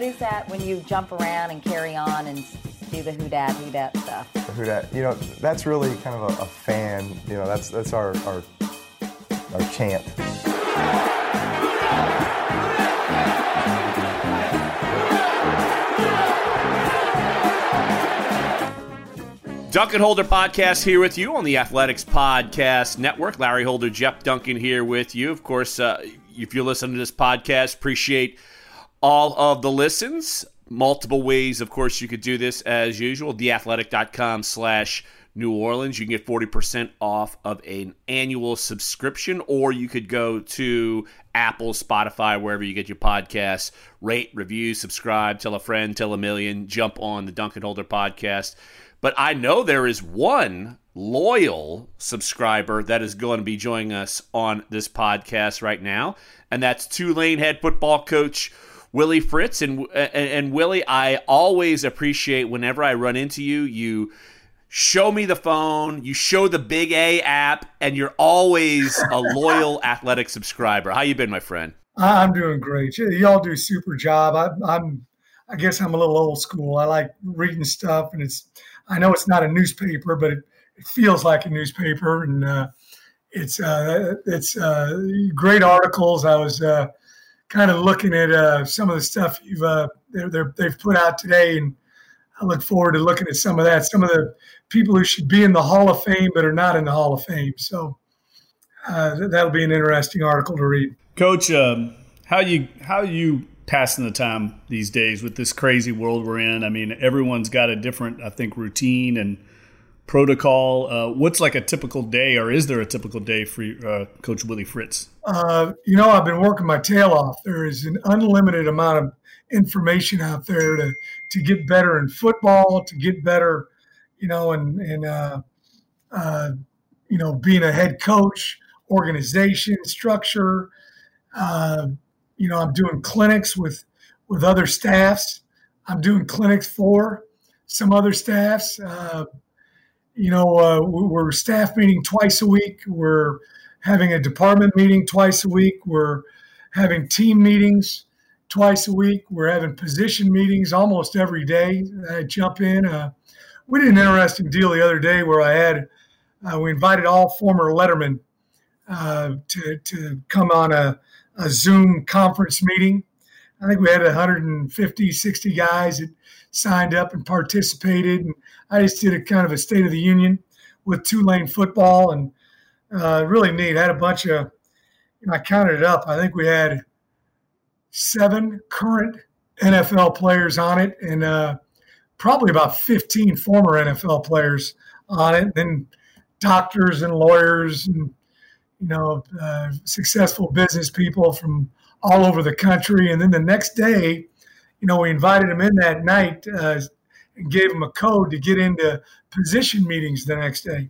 What is that when you jump around and carry on and do the who dat stuff? Who dat? You know, that's really kind of a fan. You know, that's our chant. Duncan Holder Podcast here with you on the Athletics Podcast Network. Larry Holder, Jeff Duncan here with you. Of course, if you're listening to this podcast, appreciate all of the listens. Multiple ways, of course, you could do this as usual. theathletic.com/New Orleans. You can get 40% off of an annual subscription, or you could go to Apple, Spotify, wherever you get your podcasts. Rate, review, subscribe, tell a friend, tell a million, jump on the Duncan Holder Podcast. But I know there is one loyal subscriber that is going to be joining us on this podcast right now, and that's Tulane head football coach Willie Fritz. And Willie, I always appreciate whenever I run into you, you show me the phone, you show the Big A app, and you're always a loyal athletic subscriber. How you been, my friend? I'm doing great. Y'all do a super job. I guess I'm a little old school. I like reading stuff, and I know it's not a newspaper, but it feels like a newspaper, and it's great articles. I was kind of looking at some of the stuff you've they've put out today, and I look forward to looking at some of that. Some of the people who should be in the Hall of Fame but are not in the Hall of Fame. So that'll be an interesting article to read. Coach, how you passing the time these days with this crazy world we're in? I mean, everyone's got a different, I think, routine and protocol. What's like a typical day, or is there a typical day for Coach Willie Fritz? You know, I've been working my tail off. There is an unlimited amount of information out there to get better in football, to get better, you know, and you know, being a head coach, organization, structure. You know, I'm doing clinics with other staffs. I'm doing clinics for some other staffs. You know, we're staff meeting twice a week. We're having a department meeting twice a week. We're having team meetings twice a week. We're having position meetings almost every day. I jump in. We did an interesting deal the other day where I had we invited all former lettermen to come on a Zoom conference meeting. I think we had 150, 60 guys that signed up and participated. And I just did a kind of a State of the Union with Tulane football, and really neat. I had a bunch of, you know, I counted it up. I think we had 7 current NFL players on it, and probably about 15 former NFL players on it. And then doctors and lawyers and, you know, successful business people from all over the country. And then the next day, you know, we invited them in that night and gave them a code to get into position meetings the next day.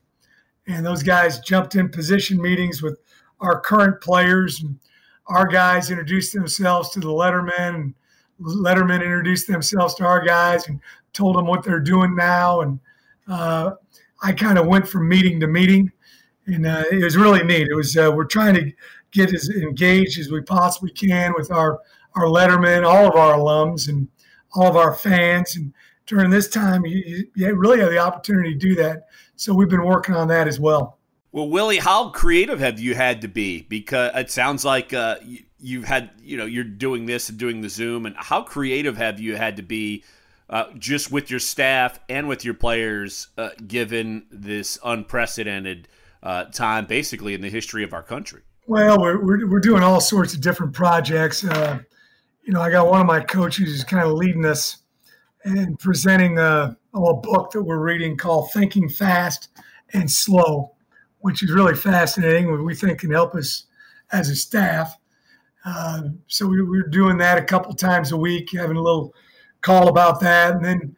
And those guys jumped in position meetings with our current players, and our guys introduced themselves to the lettermen, and lettermen introduced themselves to our guys and told them what they're doing now. And I kind of went from meeting to meeting. And it was really neat. It was we're trying to get as engaged as we possibly can with our lettermen, all of our alums, and all of our fans. And during this time, you really have the opportunity to do that. So we've been working on that as well. Well, Willie, how creative have you had to be? Because it sounds like you've had, you know, you're doing this and doing the Zoom. And how creative have you had to be just with your staff and with your players, given this unprecedented time basically in the history of our country? Well, we're doing all sorts of different projects. You know, I got one of my coaches who's kind of leading us and presenting a book that we're reading called Thinking Fast and Slow, which is really fascinating, we think can help us as a staff. So we're doing that a couple times a week, having a little call about that. And then,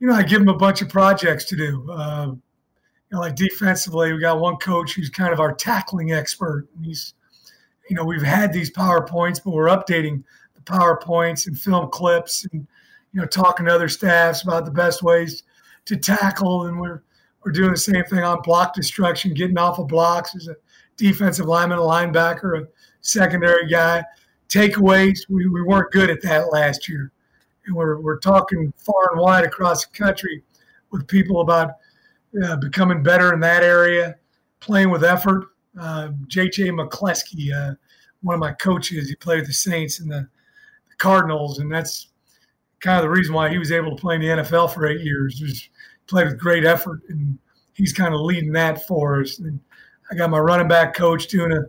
you know, I give them a bunch of projects to do. You know, like defensively, we got one coach who's kind of our tackling expert. He's, you know, we've had these PowerPoints, but we're updating the PowerPoints and film clips, and, you know, talking to other staffs about the best ways to tackle. And we're doing the same thing on block destruction, getting off of blocks as a defensive lineman, a linebacker, a secondary guy. Takeaways, we weren't good at that last year. we're talking far and wide across the country with people about becoming better in that area, playing with effort. J.J. McCleskey, one of my coaches, he played with the Saints and the Cardinals, and that's kind of the reason why he was able to play in the NFL for 8 years. Just played with great effort, and he's kind of leading that for us. And I got my running back coach doing a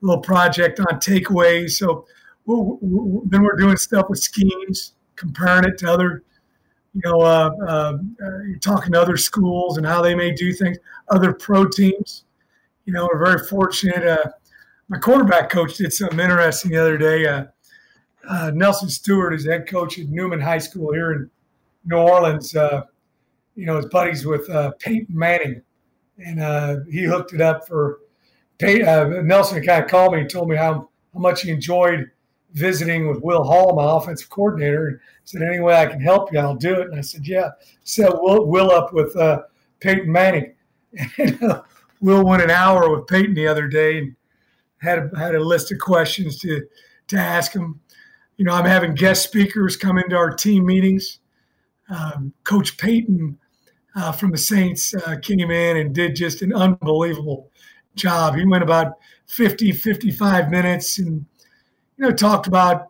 little project on takeaways. So then we're doing stuff with schemes, comparing it to other, you're talking to other schools and how they may do things, other pro teams. You know, we're very fortunate. My quarterback coach did something interesting the other day. Nelson Stewart is head coach at Newman High School here in New Orleans. His buddies with Peyton Manning, and he hooked it up for Peyton. Nelson kind of called me and told me how much he enjoyed visiting with Will Hall, my offensive coordinator, and said, any way I can help you, I'll do it. And I said, yeah. Set Will up with Peyton Manning. And, Will went an hour with Peyton the other day and had a list of questions to ask him. You know, I'm having guest speakers come into our team meetings. Coach Payton from the Saints came in and did just an unbelievable job. He went about 55 minutes and, talked about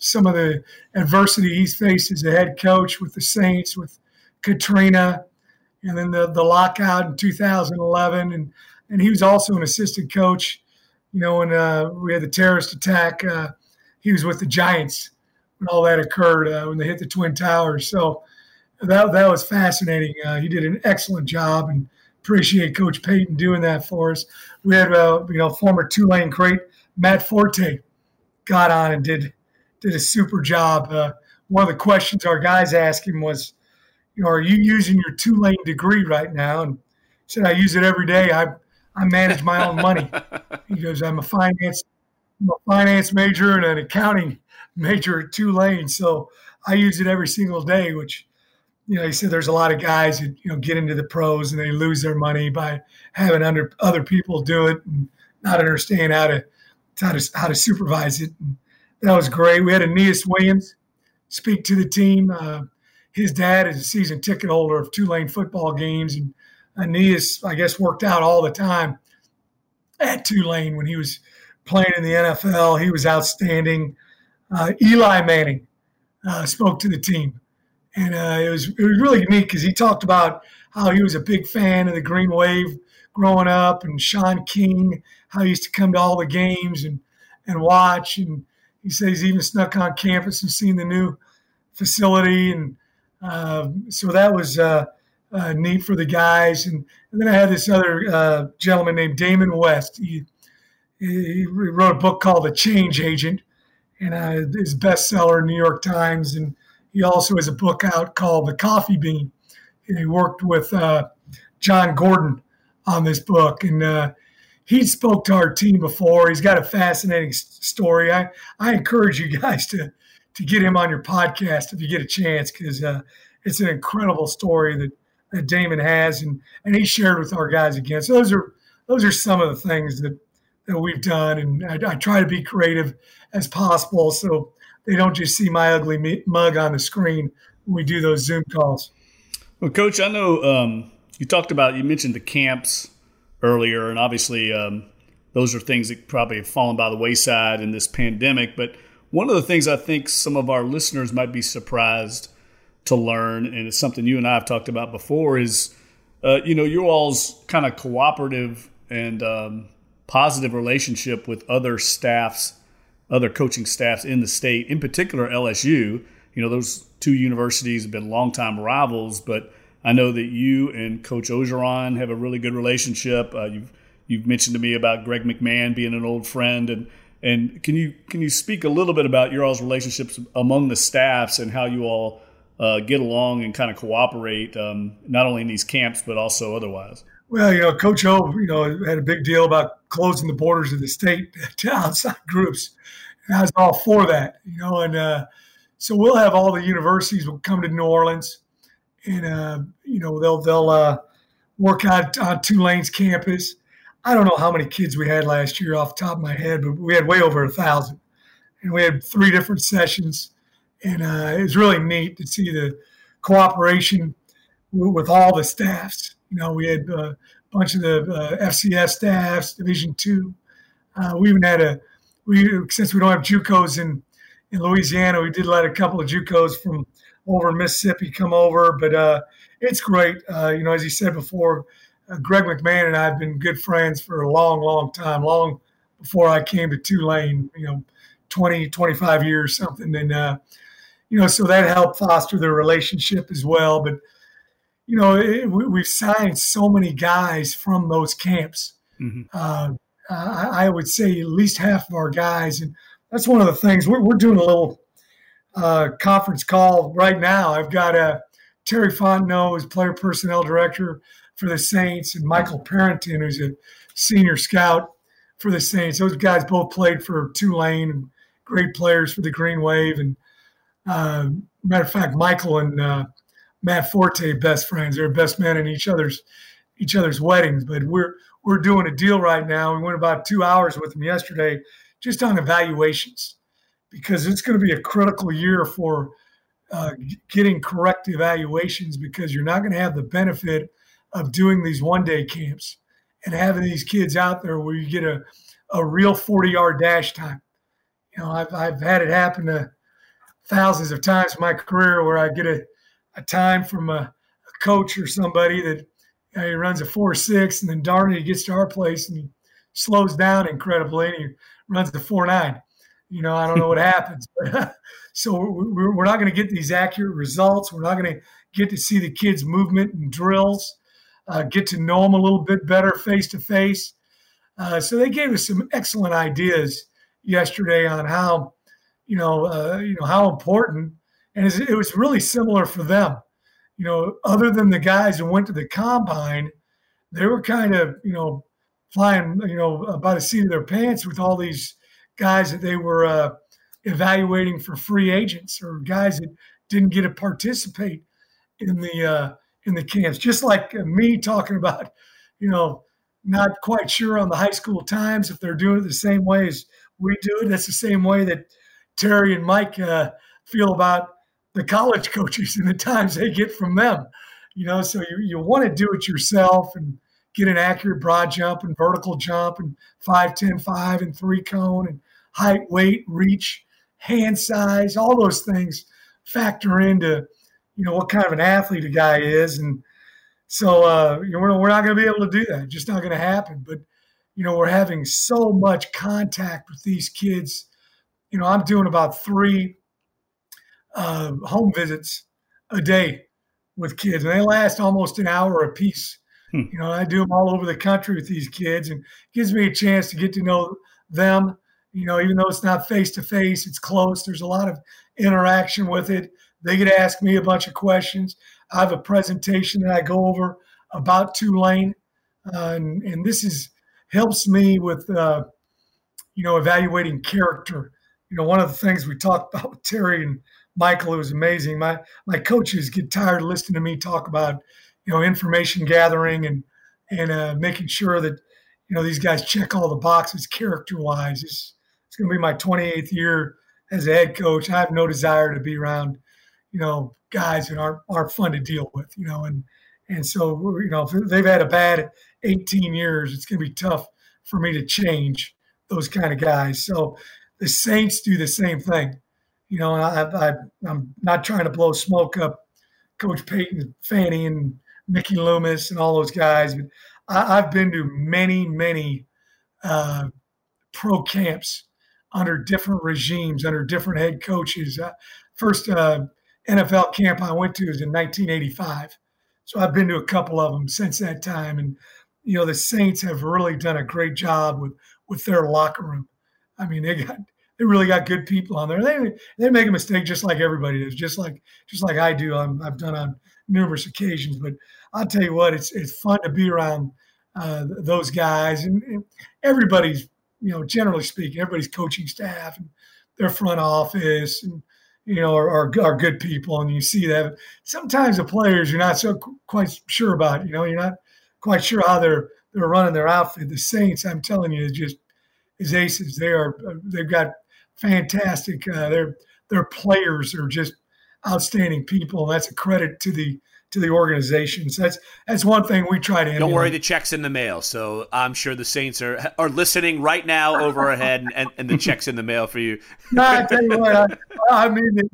some of the adversity he's faced as a head coach with the Saints, with Katrina, and then the lockout in 2011. And he was also an assistant coach, when we had the terrorist attack. He was with the Giants when all that occurred, when they hit the Twin Towers. So that was fascinating. He did an excellent job, and appreciate Coach Payton doing that for us. We had former Tulane great Matt Forte got on and did a super job. One of the questions our guys asked him was, are you using your Tulane degree right now? And he said, I use it every day. I manage my own money. He goes, I'm a finance major and an accounting major at Tulane, so I use it every single day, which, he said there's a lot of guys who, get into the pros and they lose their money by having other people do it and not understand how to supervise it. And that was great. We had Aeneas Williams speak to the team. His dad is a season ticket holder of Tulane football games, and Aeneas, I guess, worked out all the time at Tulane when he was playing in the NFL. He was outstanding. Eli Manning spoke to the team, and it was really unique because he talked about how he was a big fan of the Green Wave growing up, and Sean King, how he used to come to all the games and watch. And he says he's even snuck on campus and seen the new facility, and so that was neat for the guys. And then I had this other gentleman named Damon West. He wrote a book called The Change Agent, and his bestseller in New York Times. And he also has a book out called The Coffee Bean. And he worked with John Gordon on this book. And he spoke to our team before. He's got a fascinating story. I encourage you guys to get him on your podcast if you get a chance, because it's an incredible story that Damon has. And he shared with our guys again. So those are some of the things that we've done, and I try to be creative as possible so they don't just see my ugly mug on the screen when we do those Zoom calls. Well, Coach, I know you mentioned the camps earlier, and obviously those are things that probably have fallen by the wayside in this pandemic, but one of the things I think some of our listeners might be surprised to learn, and it's something you and I have talked about before, is you all's kind of cooperative and positive relationship with other coaching staffs in the state, in particular LSU. Those two universities have been longtime rivals, but I know that you and Coach Ogeron have a really good relationship. You've mentioned to me about Greg McMahon being an old friend, and can you speak a little bit about your all's relationships among the staffs and how you all get along and kind of cooperate, not only in these camps but also otherwise? Well, Coach O, had a big deal about closing the borders of the state to outside groups. And I was all for that, And so we'll have all the universities will come to New Orleans, and they'll work out on Tulane's campus. I don't know how many kids we had last year off the top of my head, but we had way over 1,000, and we had 3 different sessions. And it was really neat to see the cooperation with all the staffs. You know, we had a bunch of the FCS staffs, Division II. We even had since we don't have JUCOs in Louisiana, we did let a couple of JUCOs from over Mississippi come over. But it's great. You know, as you said before, Greg McMahon and I have been good friends for a long, long time, long before I came to Tulane, you know, 20, 25 years, something. And, you know, so that helped foster their relationship as well. But, you know, we've signed so many guys from those camps. Mm-hmm. I would say at least half of our guys. And that's one of the things. We're doing a little conference call right now. I've got Terry Fontenot, who's player personnel director for the Saints, and Michael Parrington, who's a senior scout for the Saints. Those guys both played for Tulane and great players for the Green Wave. And matter of fact, Michael and Matt Forte, best friends. They're best men in each other's weddings. But we're doing a deal right now. We went about 2 hours with them yesterday just on evaluations, because it's going to be a critical year for getting correct evaluations, because you're not going to have the benefit of doing these one-day camps and having these kids out there where you get a real 40-yard dash time. You know, I've had it happen to thousands of times in my career where I get a time from a coach or somebody that, you know, he runs a 4.6, and then darn it, he gets to our place and he slows down incredibly and he runs the 4.9. You know, I don't know what happens. But, so we're not going to get these accurate results. We're not going to get to see the kids' movement and drills, get to know them a little bit better face-to-face. So they gave us some excellent ideas yesterday on how, you know how important, and it was really similar for them. You know, other than the guys who went to the combine, they were kind of, you know, flying, you know, by the seat of their pants with all these guys that they were evaluating for free agents or guys that didn't get to participate in the camps. Just like me talking about, you know, not quite sure on the high school times if they're doing it the same way as we do it. That's the same way that Terry and Mike feel about the college coaches and the times they get from them, you know. So you want to do it yourself and get an accurate broad jump and vertical jump and 5, 10, 5 and 3 cone and height, weight, reach, hand size, all those things factor into, you know, what kind of an athlete a guy is. And so you know, we're not going to be able to do that. It's just not going to happen. But, you know, we're having so much contact with these kids. You know, I'm doing about 3 home visits a day with kids, and they last almost an hour a piece. You know, I do them all over the country with these kids, and it gives me a chance to get to know them. You know, even though it's not face-to-face, it's close. There's a lot of interaction with it. They get to ask me a bunch of questions. I have a presentation that I go over about Tulane, and this helps me with, you know, evaluating character. You know, one of the things we talked about with Terry and Michael, it was amazing. My coaches get tired of listening to me talk about, you know, information gathering and making sure that, you know, these guys check all the boxes character-wise. It's going to be my 28th year as a head coach. I have no desire to be around, you know, guys that aren't fun to deal with, you know. And so, you know, if they've had a bad 18 years, it's going to be tough for me to change those kind of guys. So the Saints do the same thing. You know, I'm not trying to blow smoke up Coach Payton, Fanny, and Mickey Loomis and all those guys. But I've been to many, many pro camps under different regimes, under different head coaches. First NFL camp I went to was in 1985. So I've been to a couple of them since that time. And, you know, the Saints have really done a great job with their locker room. I mean, they really got good people on there. They make a mistake just like everybody does, just like I do. I've done on numerous occasions. But I'll tell you what, it's fun to be around those guys and everybody's, you know, generally speaking, everybody's coaching staff and their front office and, you know, are good people. And you see that sometimes the players you're not so quite sure about. You know, you're not quite sure how they're running their outfit. The Saints, I'm telling you, is aces. They've got fantastic. They're their players are just outstanding people. That's a credit to the organizations. That's one thing we try to emulate. Don't worry, the check's in the mail. So I'm sure the Saints are listening right now over our head, and the check's in the mail for you. No, I tell you what, I mean,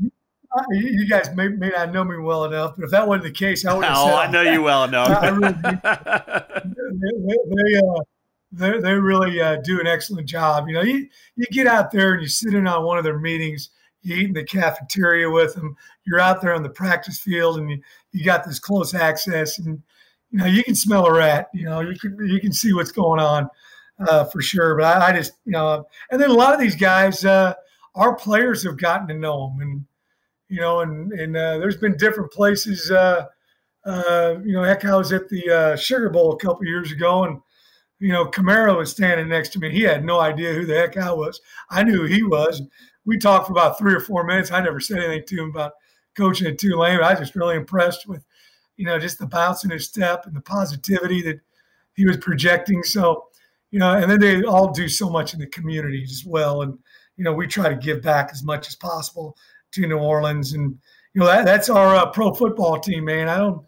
you guys may not know me well enough, but if that wasn't the case, I would have said. Oh, I know you well enough. They really do an excellent job. You know, you get out there and you sit in on one of their meetings. You eat in the cafeteria with them. You're out there on the practice field, and you got this close access, and you know you can smell a rat. You know you can see what's going on for sure. But I just and then a lot of these guys, our players have gotten to know them, and there's been different places. Heck, I was at the Sugar Bowl a couple years ago, and Camaro was standing next to me. He had no idea who the heck I was. I knew who he was. We talked for about 3 or 4 minutes. I never said anything to him about coaching at Tulane. I was just really impressed with, just the bounce in his step and the positivity that he was projecting. So, and then they all do so much in the community as well. And, we try to give back as much as possible to New Orleans. And, that's our pro football team, man. I don't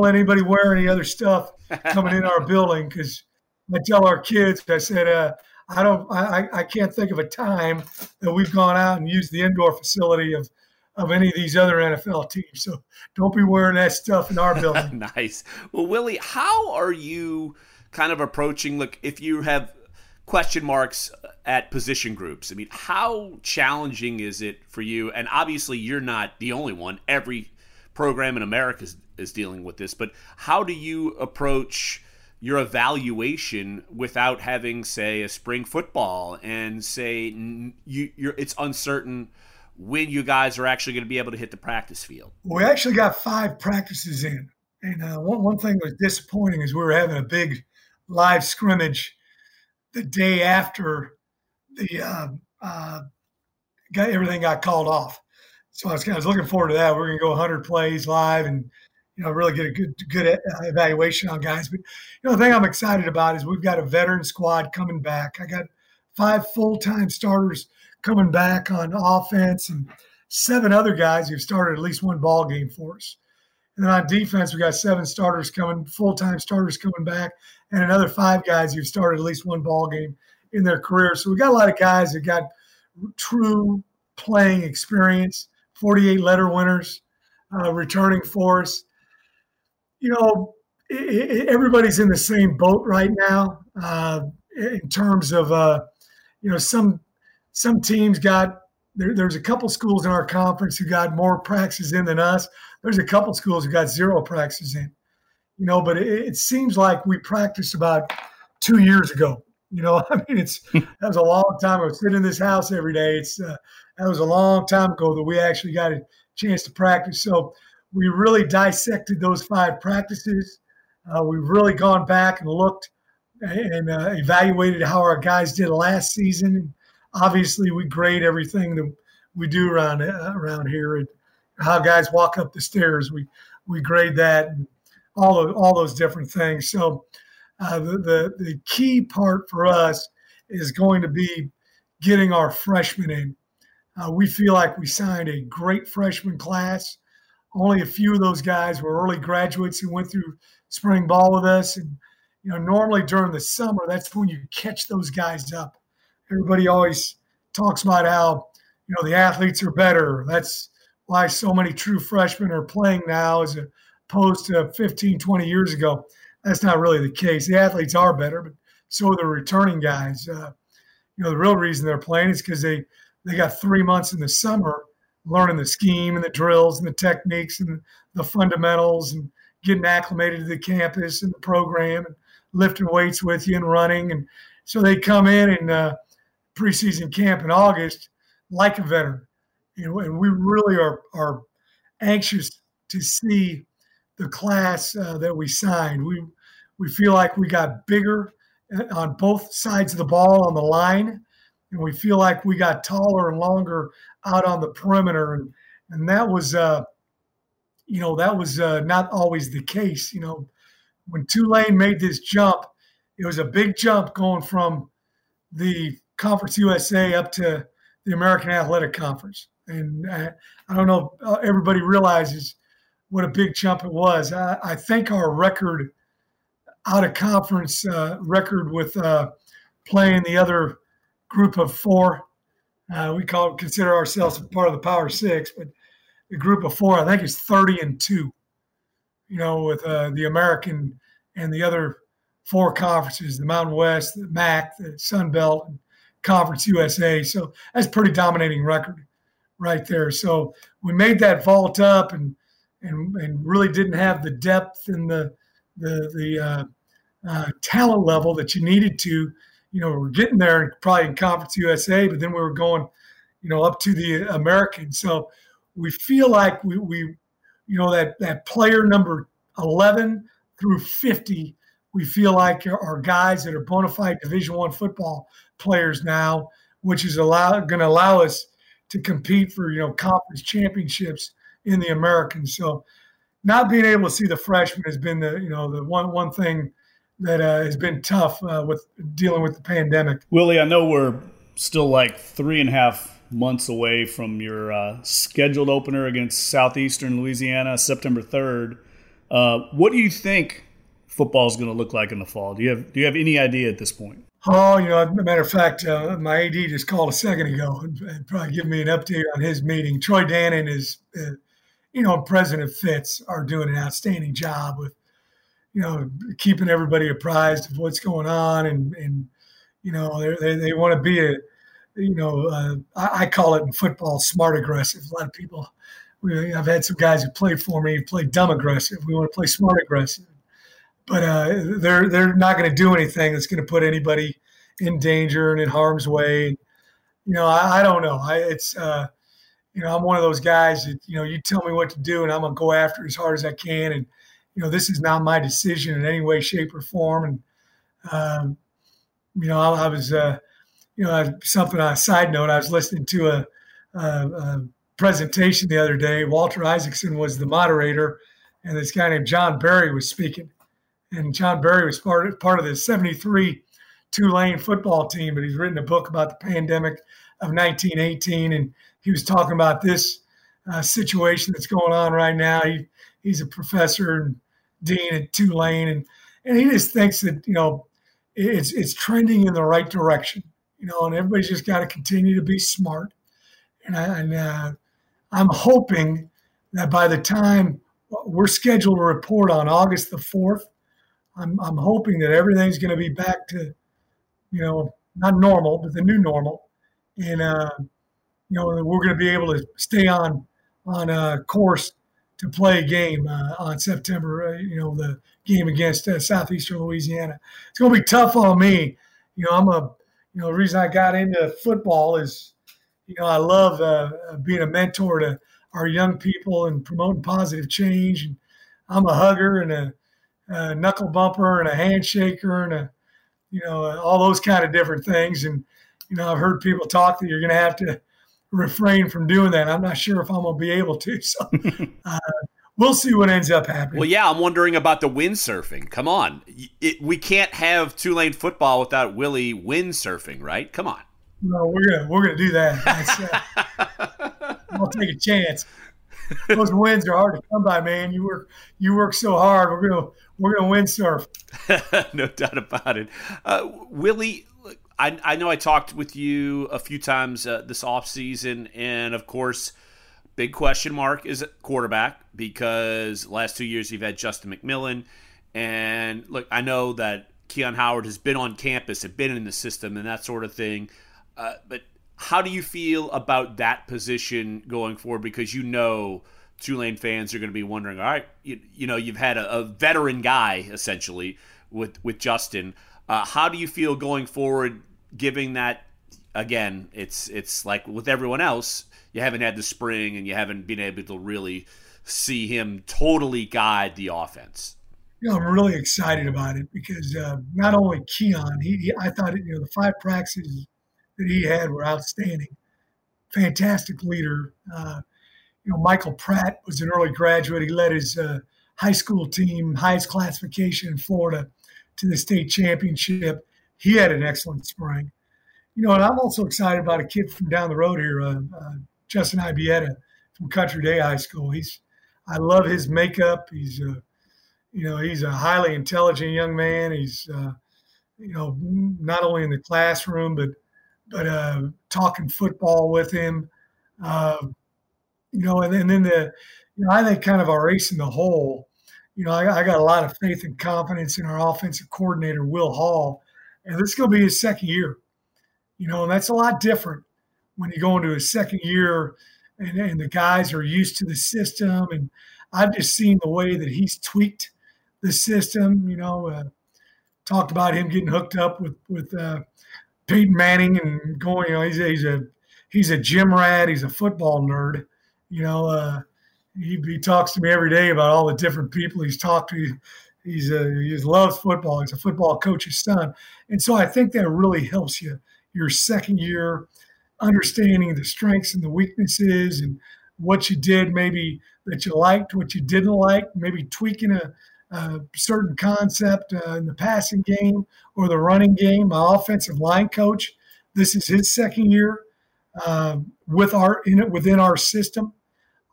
let anybody wear any other stuff coming in our building because I tell our kids, I said, I can't think of a time that we've gone out and used the indoor facility of any of these other NFL teams. So don't be wearing that stuff in our building. Nice. Well, Willie, how are you kind of approaching, look, if you have question marks at position groups, I mean, how challenging is it for you? And obviously you're not the only one. Every program in America is dealing with this. But how do you approach your evaluation without having, say, a spring football and say it's uncertain when you guys are actually going to be able to hit the practice field? We actually got 5 practices in. And one thing that was disappointing is we were having a big live scrimmage the day after the everything got called off. So I was looking forward to that. We're going to go 100 plays live and really get a good evaluation on guys. But, the thing I'm excited about is we've got a veteran squad coming back. I got 5 full-time starters coming back on offense and 7 other guys who've started at least one ball game for us. And then on defense, we got 7 full-time starters coming back, and another 5 guys who've started at least one ball game in their career. So we got a lot of guys that got true playing experience, 48 letter winners returning for us. Everybody's in the same boat right now in terms of, some teams got there's a couple schools in our conference who got more practices in than us. There's a couple schools who got 0 practices in, but it seems like we practiced about 2 years ago. That was a long time. I was sitting in this house every day. That was a long time ago that we actually got a chance to practice. So, we really dissected those 5 practices. We've really gone back and looked and evaluated how our guys did last season. And obviously, we grade everything that we do around here, and how guys walk up the stairs. We grade that, and all those different things. So the key part for us is going to be getting our freshmen in. We feel like we signed a great freshman class. Only a few of those guys were early graduates who went through spring ball with us. And, normally during the summer, that's when you catch those guys up. Everybody always talks about how, the athletes are better. That's why so many true freshmen are playing now as opposed to 15, 20 years ago. That's not really the case. The athletes are better, but so are the returning guys. The real reason they're playing is because they got 3 months in the summer learning the scheme and the drills and the techniques and the fundamentals and getting acclimated to the campus and the program and lifting weights with you and running. And so they come in preseason camp in August like a veteran. And we really are anxious to see the class that we signed. We feel like we got bigger on both sides of the ball on the line, and we feel like we got taller and longer out on the perimeter. And that was, not always the case. When Tulane made this jump, it was a big jump going from the Conference USA up to the American Athletic Conference. And I don't know if everybody realizes what a big jump it was. I think our record out of conference record with playing the other group of four, we consider ourselves part of the Power Six, but the group of four, I think it's 30-2, you know, with the American and the other four conferences, the Mountain West, the MAC, the Sun Belt, and Conference USA. So that's a pretty dominating record right there. So we made that vault up and really didn't have the depth and the talent level that you needed to. You know, we're getting there probably in Conference USA, but then we were going, you know, up to the American. So we feel like we you know, that player number 11 through 50, we feel like are guys that are bona fide Division I football players now, which is going to allow us to compete for, you know, conference championships in the American. So not being able to see the freshmen has been the, you know, the one thing that has been tough with dealing with the pandemic. Willie, I know we're still like 3.5 months away from your scheduled opener against Southeastern Louisiana, September 3rd. What do you think football is going to look like in the fall? Do you have any idea at this point? Oh, you know, as a matter of fact, my AD just called a second ago and probably give me an update on his meeting. Troy Dannon is, you know, President Fitz are doing an outstanding job with, you know, keeping everybody apprised of what's going on. And you know, they want to be, you know, I call it in football smart aggressive. A lot of people, I've had some guys who played for me play dumb aggressive. We want to play smart aggressive. But they're not going to do anything that's going to put anybody in danger and in harm's way. You know, I don't know. You know, I'm one of those guys that, you know, you tell me what to do and I'm going to go after it as hard as I can. And, you know, this is not my decision in any way, shape, or form. And, you know, I was, you know, something on a side note, I was listening to a presentation the other day. Walter Isaacson was the moderator, and this guy named John Barry was speaking. And John Barry was part of the 73 Tulane football team, but he's written a book about the pandemic of 1918. And he was talking about this situation that's going on right now. He's a professor and dean at Tulane. And he just thinks that, you know, it's trending in the right direction, you know, and everybody's just got to continue to be smart. And I'm hoping that by the time we're scheduled to report on August the 4th, I'm hoping that everything's going to be back to, you know, not normal, but the new normal. And, you know, we're going to be able to stay on course to play a game on September, you know, the game against Southeastern Louisiana. It's going to be tough on me. You know, you know, the reason I got into football is, you know, I love being a mentor to our young people and promoting positive change. And I'm a hugger and a knuckle bumper and a handshaker and you know, all those kind of different things. And, you know, I've heard people talk that you're going to have to refrain from doing that. I'm not sure if I'm going to be able to. So we'll see what ends up happening. Well, yeah, I'm wondering about the windsurfing. Come on. We can't have Tulane football without Willie windsurfing, right? Come on. No, we're gonna do that. I'll take a chance. Those wins are hard to come by, man. You work so hard. We're gonna windsurf. No doubt about it. Willie, I know I talked with you a few times this offseason, and of course, big question mark is quarterback, because last 2 years you've had Justin McMillan, and look, I know that Keon Howard has been on campus and been in the system and that sort of thing, but how do you feel about that position going forward? Because you know Tulane fans are going to be wondering, all right, you know, you've had a veteran guy essentially with Justin. How do you feel going forward, giving that, again, it's like with everyone else, you haven't had the spring and you haven't been able to really see him totally guide the offense? You know, I'm really excited about it because not only Keon, I thought, you know, the 5 practices that he had were outstanding. Fantastic leader. You know, Michael Pratt was an early graduate. He led his high school team, highest classification in Florida, to the state championship. He had an excellent spring. You know, and I'm also excited about a kid from down the road here, Justin Ibieta from Country Day High School. I love his makeup. He's he's a highly intelligent young man. He's not only in the classroom but talking football with him. And then I think kind of our ace in the hole. I got a lot of faith and confidence in our offensive coordinator, Will Hall, and this is going to be his second year. And that's a lot different when you go into his second year and the guys are used to the system. And I've just seen the way that he's tweaked the system. Talked about him getting hooked up with Peyton Manning and going, he's a gym rat. He's a football nerd. He talks to me every day about all the different people he's talked to. He loves football. He's a football coach's son. And so I think that really helps you your second year, understanding the strengths and the weaknesses and what you did maybe that you liked, what you didn't like, maybe tweaking a certain concept in the passing game or the running game. My offensive line coach, this is his second year within our system.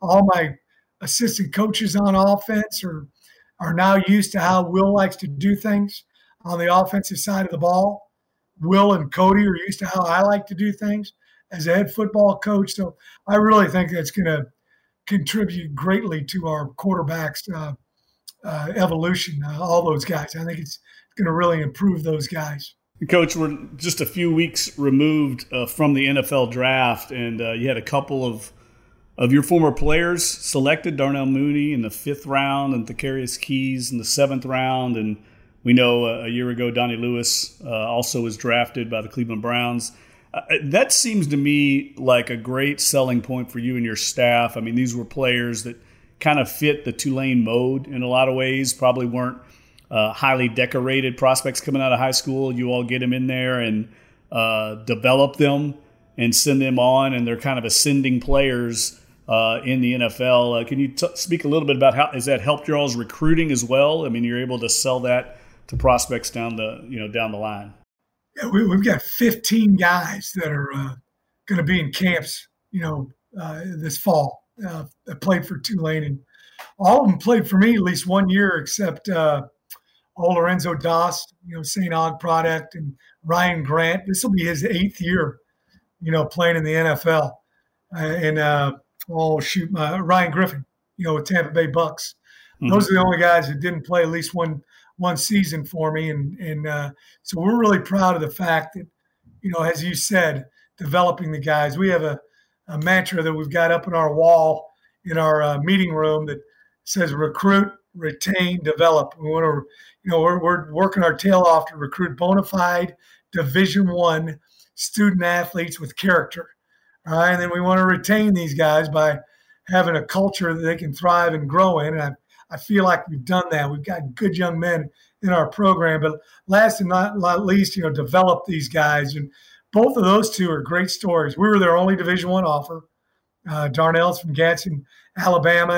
All my assistant coaches on offense are now used to how Will likes to do things on the offensive side of the ball. Will and Cody are used to how I like to do things as a head football coach. So I really think that's going to contribute greatly to our quarterback's evolution, all those guys. I think it's going to really improve those guys. Coach, we're just a few weeks removed from the NFL draft, and you had a couple of your former players selected, Darnell Mooney in the 5th round and Thakarius Keyes in the 7th round. And we know a year ago, Donnie Lewis also was drafted by the Cleveland Browns. That seems to me like a great selling point for you and your staff. I mean, these were players that kind of fit the Tulane mode in a lot of ways, probably weren't highly decorated prospects coming out of high school. You all get them in there and develop them and send them on, and they're kind of ascending players in the NFL. Can you speak a little bit about how has that helped your all's recruiting as well? I mean, you're able to sell that to prospects down the line. Yeah, we've got 15 guys that are going to be in camps, this fall. That played for Tulane, and all of them played for me at least one year, except old Lorenzo Dost, St. Aug product, and Ryan Grant. This will be his 8th year, playing in the NFL, Ryan Griffin, with Tampa Bay Bucks. Mm-hmm. Those are the only guys that didn't play at least one season for me. And so we're really proud of the fact that, as you said, developing the guys. We have a mantra that we've got up on our wall in our meeting room that says recruit, retain, develop. We want to, we're working our tail off to recruit bona fide Division I student athletes with character. All right, and then we want to retain these guys by having a culture that they can thrive and grow in. And I feel like we've done that. We've got good young men in our program. But last and not least, develop these guys. And both of those two are great stories. We were their only Division I offer. Darnell's from Gadsden, Alabama,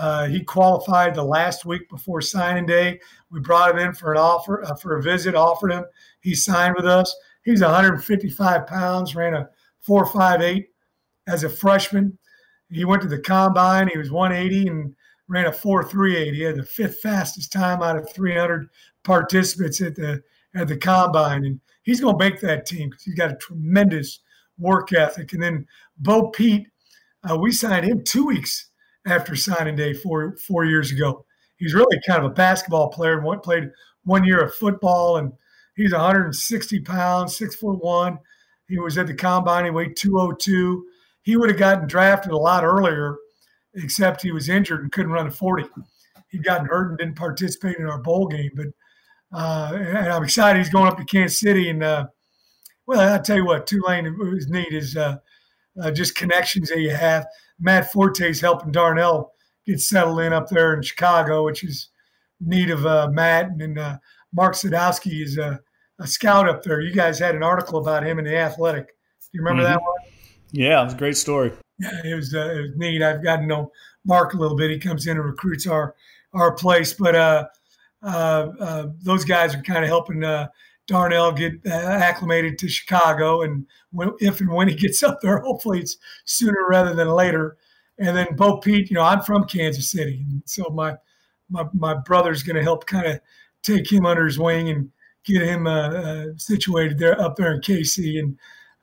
and he qualified the last week before signing day. We brought him in for an offer, for a visit, offered him. He signed with us. He's 155 pounds, ran a 4.58 as a freshman. He went to the combine. He was 180 and ran a 4.38. He had the 5th fastest time out of 300 participants at the combine. And he's going to make that team because he's got a tremendous work ethic. And then Bo Pete, we signed him 2 weeks after signing day four years ago. He's really kind of a basketball player. Played 1 year of football, and he's 160 pounds, 6'1". He was at the combine. He weighed 202. He would have gotten drafted a lot earlier, except he was injured and couldn't run a 40. He'd gotten hurt and didn't participate in our bowl game. But and I'm excited he's going up to Kansas City. And, I'll tell you what, Tulane is neat is just connections that you have. Matt Forte is helping Darnell get settled in up there in Chicago, which is neat of Matt. And then Mark Sadowski is a scout up there. You guys had an article about him in The Athletic. Do you remember that one? Yeah, it was a great story. Yeah, it was neat. I've gotten to know Mark a little bit. He comes in and recruits our place. But those guys are kind of helping Darnell get acclimated to Chicago. And if and when he gets up there, hopefully it's sooner rather than later. And then Bo Pete, you know, I'm from Kansas City. And so my brother's going to help kind of take him under his wing and get him situated there up there in KC.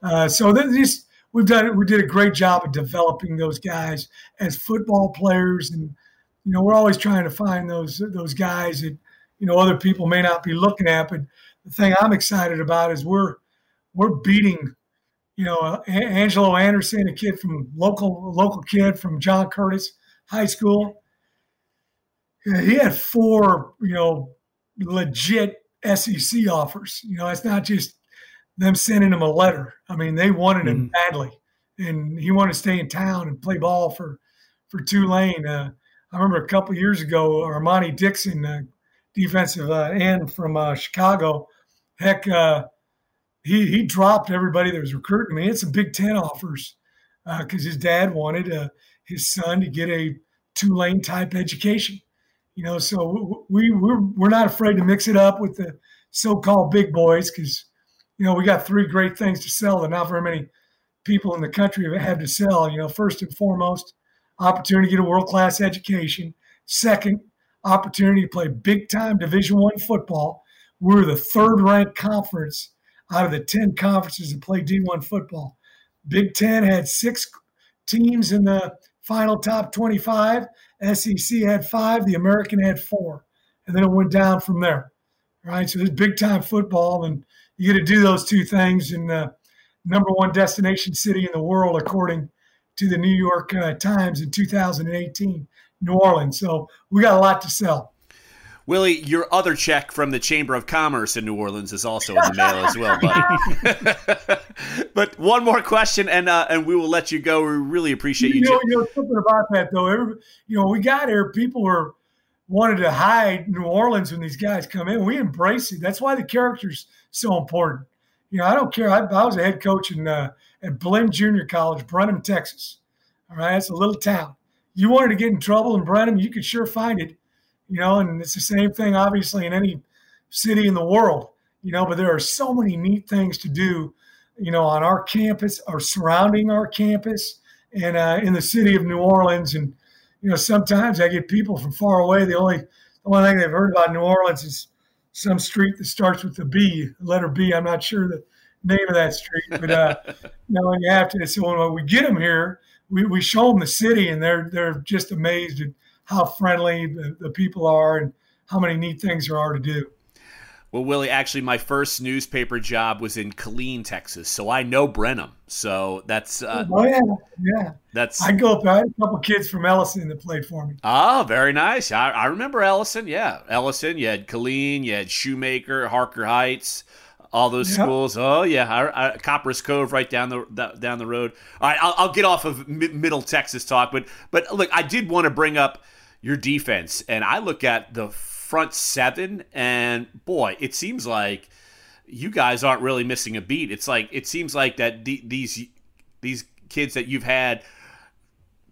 And so this, we did a great job of developing those guys as football players. And, you know, we're always trying to find those guys that, you know, other people may not be looking at. But the thing I'm excited about is we're beating, you know, Angelo Anderson, a kid from local kid from John Curtis High School. He had 4, you know, legit SEC offers. You know, it's not just them sending him a letter. I mean, they wanted him badly, and he wanted to stay in town and play ball for Tulane. I remember a couple of years ago, Armani Dixon, defensive end from Chicago, heck, he dropped everybody that was recruiting me. He had some Big Ten offers because his dad wanted his son to get a Tulane type education. You know, so we're not afraid to mix it up with the so-called big boys because, you know, we got 3 great things to sell and not very many people in the country have to sell. You know, first and foremost, opportunity to get a world-class education. Second, opportunity to play big-time Division I football. We're the 3rd-ranked conference out of the 10 conferences that play D1 football. Big Ten had 6 teams in the final top 25. SEC had 5. The American had 4. And then it went down from there. All right, so there's big-time football, and you get to do those 2 things in the #1 destination city in the world, according to the New York Times in 2018, New Orleans. So we got a lot to sell. Willie, your other check from the Chamber of Commerce in New Orleans is also in the mail as well, buddy. But one more question, and we will let you go. We really appreciate you. You know something about that, though. You know, we got here. People wanted to hide New Orleans when these guys come in. We embrace it. That's why the character's so important. You know, I don't care. I was a head coach at Blim Junior College, Brenham, Texas. All right, it's a little town. You wanted to get in trouble in Brenham, you could sure find it. You know, and it's the same thing, obviously, in any city in the world, you know, but there are so many neat things to do, you know, on our campus or surrounding our campus and in the city of New Orleans. And, you know, sometimes I get people from far away. The only thing they've heard about New Orleans is some street that starts with the letter B. I'm not sure the name of that street, but, you know, you have to. So when we get them here, we show them the city, and they're just amazed at how friendly the people are and how many neat things there are to do. Well, Willie, actually, my first newspaper job was in Killeen, Texas, so I know Brenham. So that's I go up there. I had a couple kids from Ellison that played for me. Oh, very nice. I remember Ellison. Yeah, Ellison. You had Killeen. You had Shoemaker, Harker Heights. All those schools. Oh yeah, Copperas Cove right down the road. All right, I'll get off of Middle Texas talk, but look, I did want to bring up your defense, and I look at the front 7, and boy, it seems like you guys aren't really missing a beat. It's like it seems like that these kids that you've had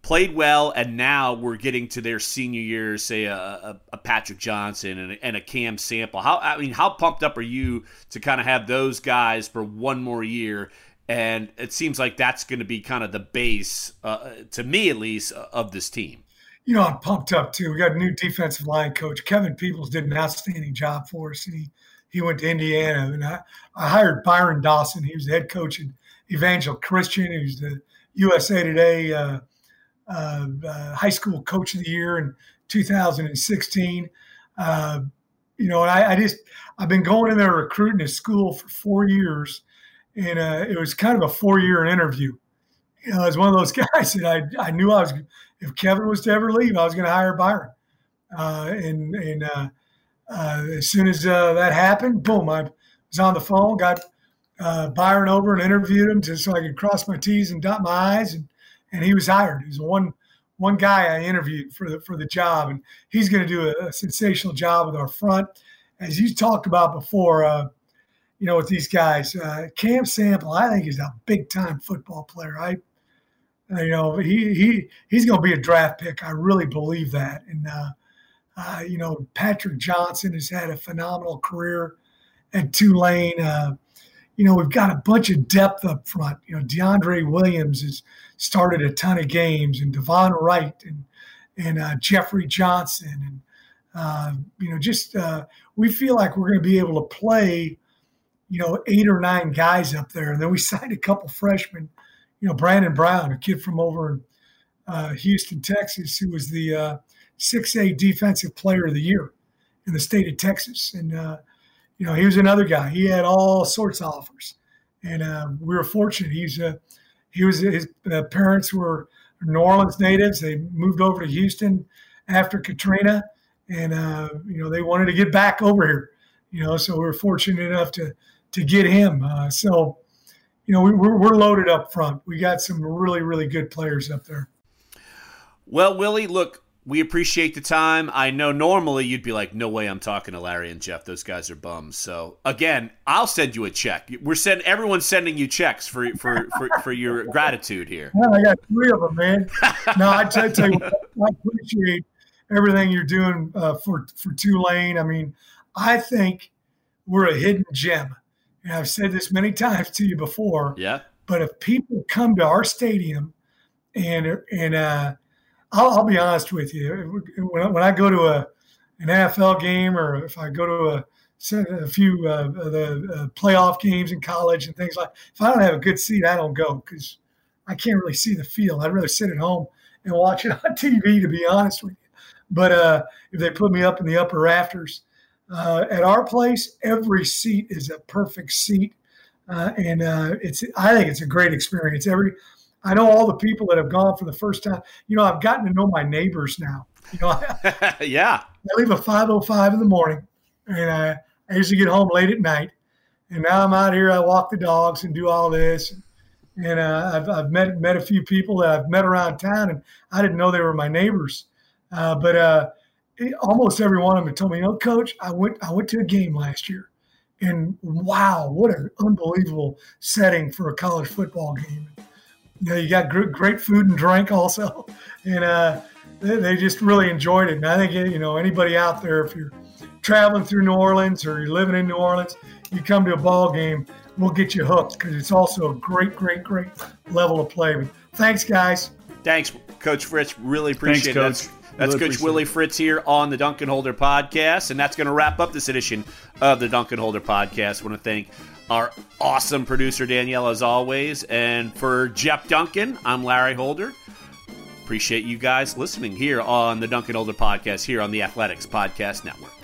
played well, and now we're getting to their senior year. Say a Patrick Johnson and a Cam Sample. How pumped up are you to kind of have those guys for one more year? And it seems like that's going to be kind of the base, to me at least, of this team. You know, I'm pumped up too. We got a new defensive line coach. Kevin Peoples did an outstanding job for us. He went to Indiana, and I hired Byron Dawson. He was the head coach at Evangel Christian. He was the USA Today high school coach of the year in 2016. You know, and I've been going in there recruiting at school for 4 years, and it was kind of a 4-year interview. You know, I was one of those guys that I knew I was, if Kevin was to ever leave, I was going to hire Byron. As soon as that happened, boom, I was on the phone, got Byron over and interviewed him just so I could cross my T's and dot my I's, and he was hired. He was one guy I interviewed for the job, and he's going to do a sensational job with our front. As you talked about before, you know, with these guys, Cam Sample, I think is a big-time football player. You know, he's going to be a draft pick. I really believe that. And, you know, Patrick Johnson has had a phenomenal career. at Tulane. You know, we've got a bunch of depth up front. You know, DeAndre Williams has started a ton of games, and Devon Wright and Jeffrey Johnson. And, you know, just we feel like we're going to be able to play, you know, 8 or 9 guys up there. And then we signed a couple freshmen, you know, Brandon Brown, a kid from over in Houston, Texas, who was the 6A Defensive Player of the Year in the state of Texas. And, you know, he was another guy. He had all sorts of offers, and we were fortunate. His parents were New Orleans natives. They moved over to Houston after Katrina, and you know, they wanted to get back over here. You know, so we were fortunate enough to get him. So, you know, we're loaded up front. We got some really, really good players up there. Well, Willie, look. We appreciate the time. I know normally you'd be like, no way I'm talking to Larry and Jeff. Those guys are bums. So, again, I'll send you a check. Everyone's sending you checks for your gratitude here. Well, I got 3 of them, man. No, I tell you, I appreciate everything you're doing for Tulane. I mean, I think we're a hidden gem. And I've said this many times to you before. Yeah. But if people come to our stadium and I'll be honest with you. When I go to an NFL game, or if I go to a few the playoff games in college and things like, if I don't have a good seat, I don't go because I can't really see the field. I'd rather sit at home and watch it on TV, to be honest with you. But if they put me up in the upper rafters at our place, every seat is a perfect seat, and I think it's a great experience. I know all the people that have gone for the first time. You know, I've gotten to know my neighbors now. You know, yeah. I leave at 5:05 in the morning, and I usually get home late at night. And now I'm out here. I walk the dogs and do all this, and I've met a few people that I've met around town, and I didn't know they were my neighbors. But almost every one of them told me, you know, Coach, I went to a game last year, and wow, what an unbelievable setting for a college football game. You know, you got great food and drink also, and they just really enjoyed it. And I think, you know, anybody out there, if you're traveling through New Orleans or you're living in New Orleans, you come to a ball game, we'll get you hooked because it's also a great, great, great level of play. But thanks, guys. Thanks, Coach Fritz. Really appreciate it. That's really Coach Willie Fritz here on the Duncan Holder Podcast, and that's going to wrap up this edition of the Duncan Holder Podcast. I want to thank our awesome producer, Danielle, as always. And for Jeff Duncan, I'm Larry Holder. Appreciate you guys listening here on the Duncan Holder Podcast, here on the Athletics Podcast Network.